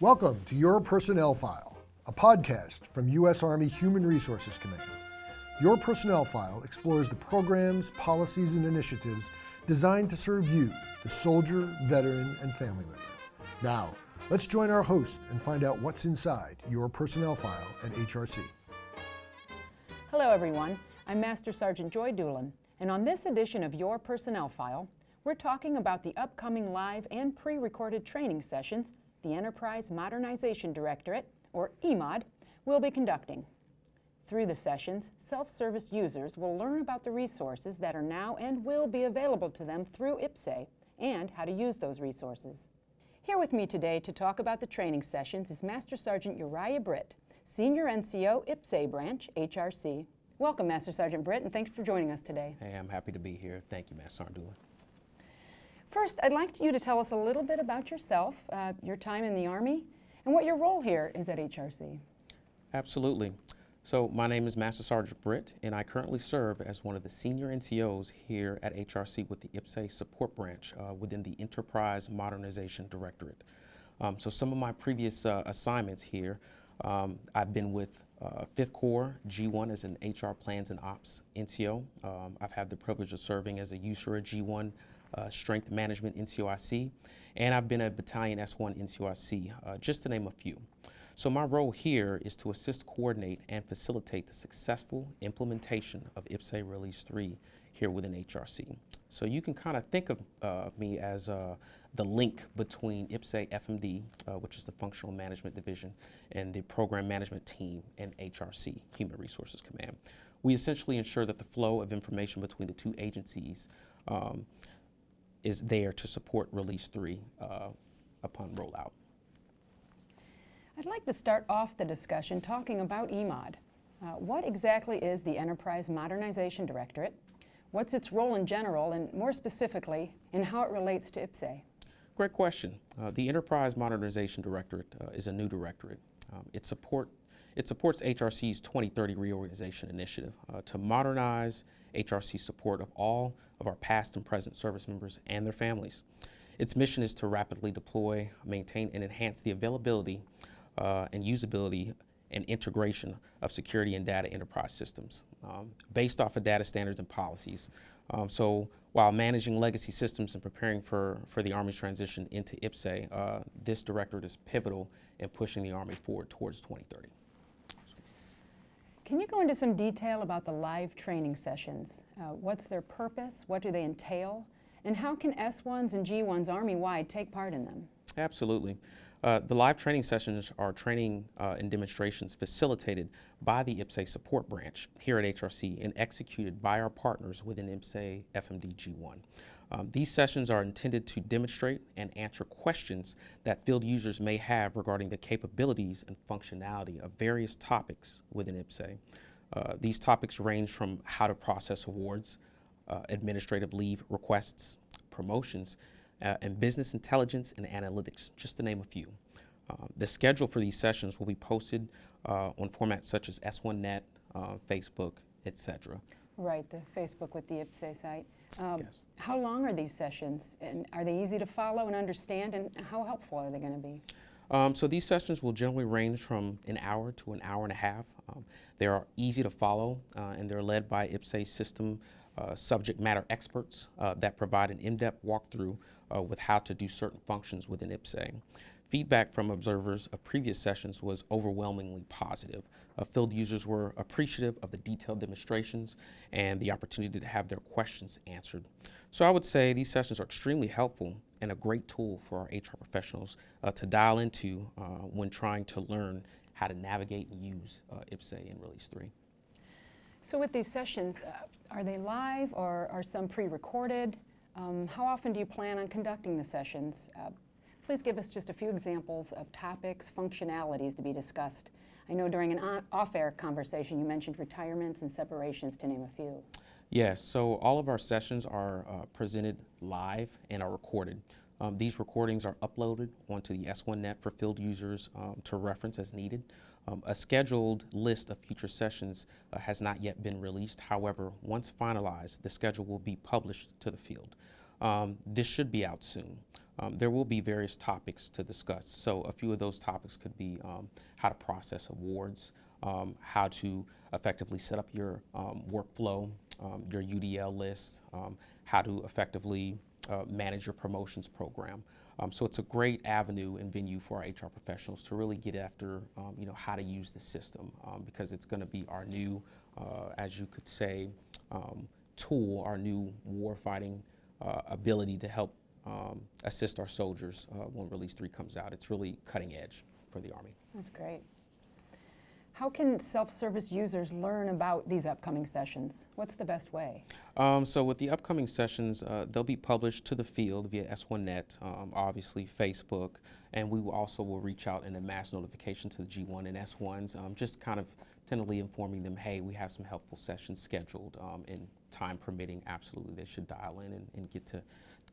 Welcome to Your Personnel File, a podcast from U.S. Army Human Resources Command. Your Personnel File explores the programs, policies, and initiatives designed to serve you, the soldier, veteran, and family member. Now, let's join our host and find out what's inside Your Personnel File at HRC. Hello, everyone. I'm Master Sergeant Joy Doolin, and on this edition of Your Personnel File, we're talking about the upcoming live and pre-recorded training sessions the Enterprise Modernization Directorate, or EMOD, will be conducting. Through the sessions, self-service users will learn about the resources that are now and will be available to them through IPSA and how to use those resources. Here with me today to talk about the training sessions is Master Sergeant Uriah Britt, Senior NCO, IPSA Branch, HRC. Welcome, Master Sergeant Britt, and thanks for joining us today. Hey, I'm happy to be here. Thank you, Master Sergeant Doolin. First, I'd like you to tell us a little bit about yourself, your time in the Army, and what your role here is at HRC. Absolutely. So my name is Master Sergeant Britt, and I currently serve as one of the senior NCOs here at HRC with the IPSA Support Branch within the Enterprise Modernization Directorate. So some of my previous assignments here, I've been with 5th Corps G1 as an HR Plans and Ops NCO. I've had the privilege of serving as a USERRA G1 Strength Management NCOIC, and I've been a Battalion S1 NCOIC, just to name a few. So my role here is to assist, coordinate, and facilitate the successful implementation of IPPS-A Release 3 here within HRC. So you can kind of think of me as the link between IPPS-A FMD, which is the Functional Management Division, and the Program Management Team and HRC, Human Resources Command. We essentially ensure that the flow of information between the two agencies is there to support Release 3 upon rollout. I'd like to start off the discussion talking about EMOD. What exactly is the Enterprise Modernization Directorate? What's its role in general, and more specifically, in how it relates to IPPS-A? Great question. The Enterprise Modernization Directorate is a new directorate. It supports HRC's 2030 reorganization initiative to modernize HRC support of all of our past and present service members and their families. Its mission is to rapidly deploy, maintain, and enhance the availability and usability and integration of security and data enterprise systems based off of data standards and policies. So while managing legacy systems and preparing for the Army's transition into IPPS-A, this directorate is pivotal in pushing the Army forward towards 2030. Can you go into some detail about the live training sessions? What's their purpose? What do they entail? And how can S1s and G1s Army-wide take part in them? Absolutely. The live training sessions are training and demonstrations facilitated by the IPPS-A Support Branch here at HRC and executed by our partners within IPPS-A FMD G1. These sessions are intended to demonstrate and answer questions that field users may have regarding the capabilities and functionality of various topics within IPPS-A. These topics range from how to process awards, administrative leave requests, promotions, and business intelligence and analytics, just to name a few. The schedule for these sessions will be posted on formats such as S1Net, Facebook, etc. Right, the Facebook with the IPPS-A site. Yes. How long are these sessions, and are they easy to follow and understand, and how helpful are they going to be? So these sessions will generally range from an hour to an hour and a half. They are easy to follow, and they're led by IPPS-A system subject matter experts that provide an in-depth walkthrough with how to do certain functions within IPPS-A. Feedback from observers of previous sessions was overwhelmingly positive. Field users were appreciative of the detailed demonstrations and the opportunity to have their questions answered. So I would say these sessions are extremely helpful and a great tool for our HR professionals to dial into when trying to learn how to navigate and use IPPS-A in Release 3. So with these sessions, are they live or are some pre-recorded? How often do you plan on conducting the sessions? Please give us just a few examples of topics, functionalities to be discussed. I know during an off-air conversation you mentioned retirements and separations, to name a few. Yes, so all of our sessions are presented live and are recorded. These recordings are uploaded onto the S1Net for field users to reference as needed. A scheduled list of future sessions has not yet been released. However, once finalized, the schedule will be published to the field. This should be out soon. There will be various topics to discuss. So a few of those topics could be how to process awards, how to effectively set up your workflow, your UDL list, how to effectively manage your promotions program. So it's a great avenue and venue for our HR professionals to really get after how to use the system, because it's going to be our new, as you could say, tool, our new warfighting ability to help assist our soldiers when Release 3 comes out. It's really cutting edge for the Army. That's great. How can self-service users learn about these upcoming sessions? What's the best way? So with the upcoming sessions, they'll be published to the field via S1Net, obviously Facebook, and we will also reach out in a mass notification to the G1 and S1s, just kind of tentatively informing them, hey, we have some helpful sessions scheduled, and time permitting, absolutely, they should dial in and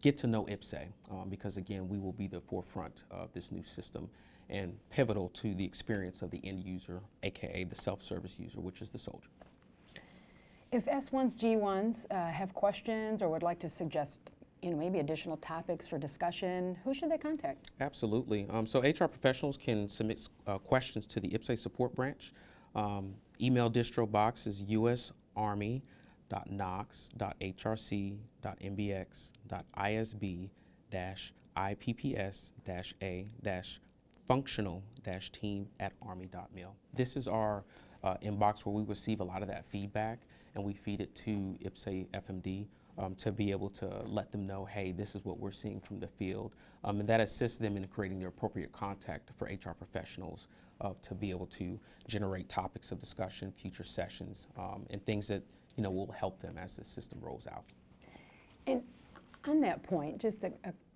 get to know IPSA, because again, we will be the forefront of this new system and pivotal to the experience of the end user, aka the self-service user, which is the soldier. If S1s, G1s have questions or would like to suggest maybe additional topics for discussion, who should they contact? Absolutely. So HR professionals can submit questions to the IPSA support branch. Email distro box is usarmy.nox.hrc.mbx.isb-ipps-a-functional-team@army.mil. This is our inbox where we receive a lot of that feedback, and we feed it to IPSA FMD to be able to let them know, hey, this is what we're seeing from the field, and that assists them in creating the appropriate contact for HR professionals to be able to generate topics of discussion, future sessions, and things that will help them as the system rolls out. And on that point, just a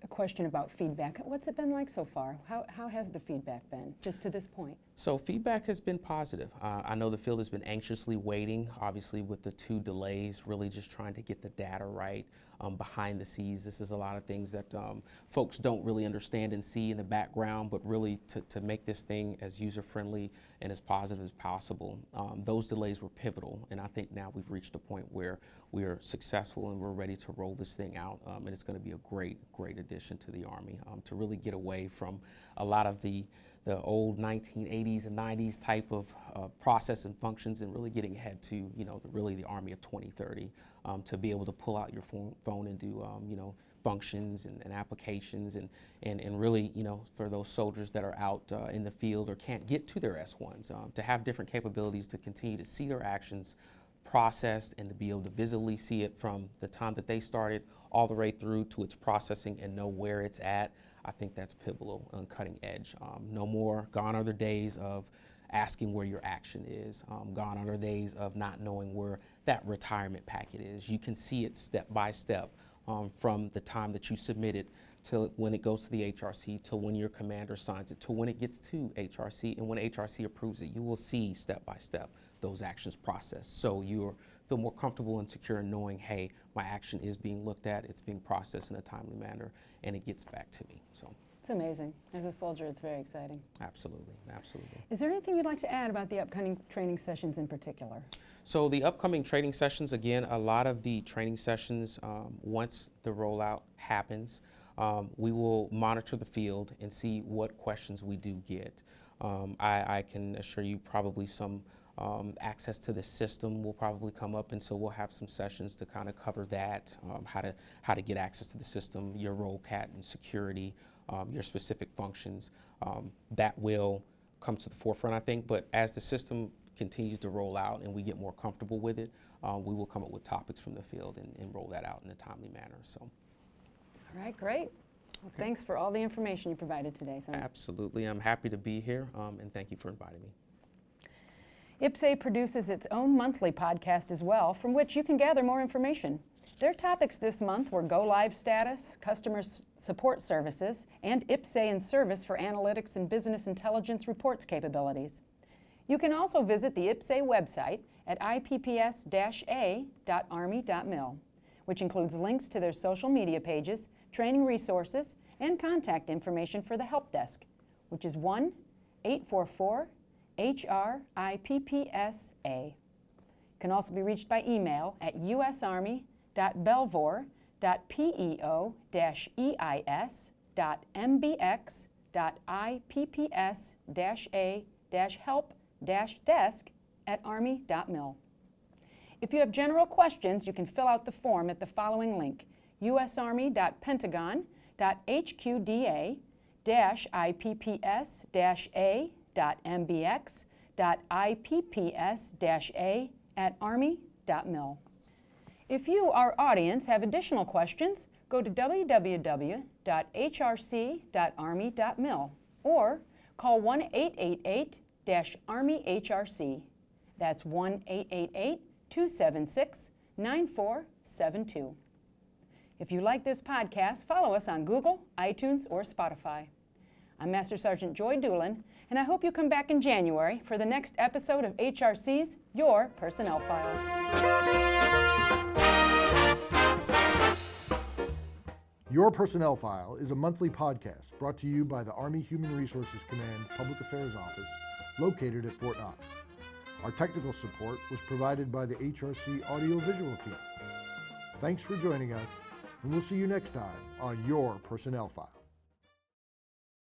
question about feedback. What's it been like so far? How has the feedback been, just to this point? So feedback has been positive. I know the field has been anxiously waiting, obviously with the two delays, really just trying to get the data right. Behind the scenes, this is a lot of things that folks don't really understand and see in the background, but really to make this thing as user-friendly and as positive as possible. Those delays were pivotal, and I think now we've reached a point where we are successful and we're ready to roll this thing out, and it's going to be a great, great addition to the Army, to really get away from a lot of the old 1980s and 90s type of process and functions, and really getting ahead to really the Army of 2030, to be able to pull out your phone and do functions and applications and really for those soldiers that are out in the field or can't get to their S1s, to have different capabilities to continue to see their actions processed and to be able to visibly see it from the time that they started all the way through to its processing and know where it's at. I think that's pivotal and cutting edge. No more, gone are the days of asking where your action is. Gone are the days of not knowing where that retirement packet is. You can see it step by step, from the time that you submit it to when it goes to the HRC, to when your commander signs it, to when it gets to HRC, and when HRC approves it. You will see step by step those actions processed. So you feel more comfortable and secure in knowing, hey, my action is being looked at, it's being processed in a timely manner, and it gets back to me. So it's amazing. As a soldier, it's very exciting. Absolutely, absolutely. Is there anything you'd like to add about the upcoming training sessions in particular? So the upcoming training sessions, again, a lot of the training sessions, once the rollout happens, we will monitor the field and see what questions we do get. I can assure you probably some access to the system will probably come up, and so we'll have some sessions to kind of cover that, how to get access to the system, your role cat and security, your specific functions. That will come to the forefront, I think, but as the system continues to roll out and we get more comfortable with it, we will come up with topics from the field and roll that out in a timely manner. So. All right, great. Well, thanks for all the information you provided today, Senator. Absolutely, I'm happy to be here, and thank you for inviting me. IPSA produces its own monthly podcast as well, from which you can gather more information. Their topics this month were Go Live Status, Customer Support Services, and IPSA in Service for Analytics and Business Intelligence Reports Capabilities. You can also visit the IPSA website at IPPS-A.army.mil, which includes links to their social media pages, training resources, and contact information for the help desk, which is 1-844-HRIPPSA. Can also be reached by email at usarmy.belvor peo-eis.mbx.ipps-a-help-desk@army.mil. If you have general questions, you can fill out the form at the following link: usarmy.pentagon.hqda-ipps-a.mbx.ipps-a@army.mil. If you, our audience, have additional questions, go to www.hrc.army.mil or call 1-888-ARMY-HRC. That's 1-888-276-9472. If you like this podcast, follow us on Google, iTunes, or Spotify. I'm Master Sergeant Joy Doolin, and I hope you come back in January for the next episode of HRC's Your Personnel File. Your Personnel File is a monthly podcast brought to you by the Army Human Resources Command Public Affairs Office located at Fort Knox. Our technical support was provided by the HRC Audiovisual team. Thanks for joining us, and we'll see you next time on Your Personnel File.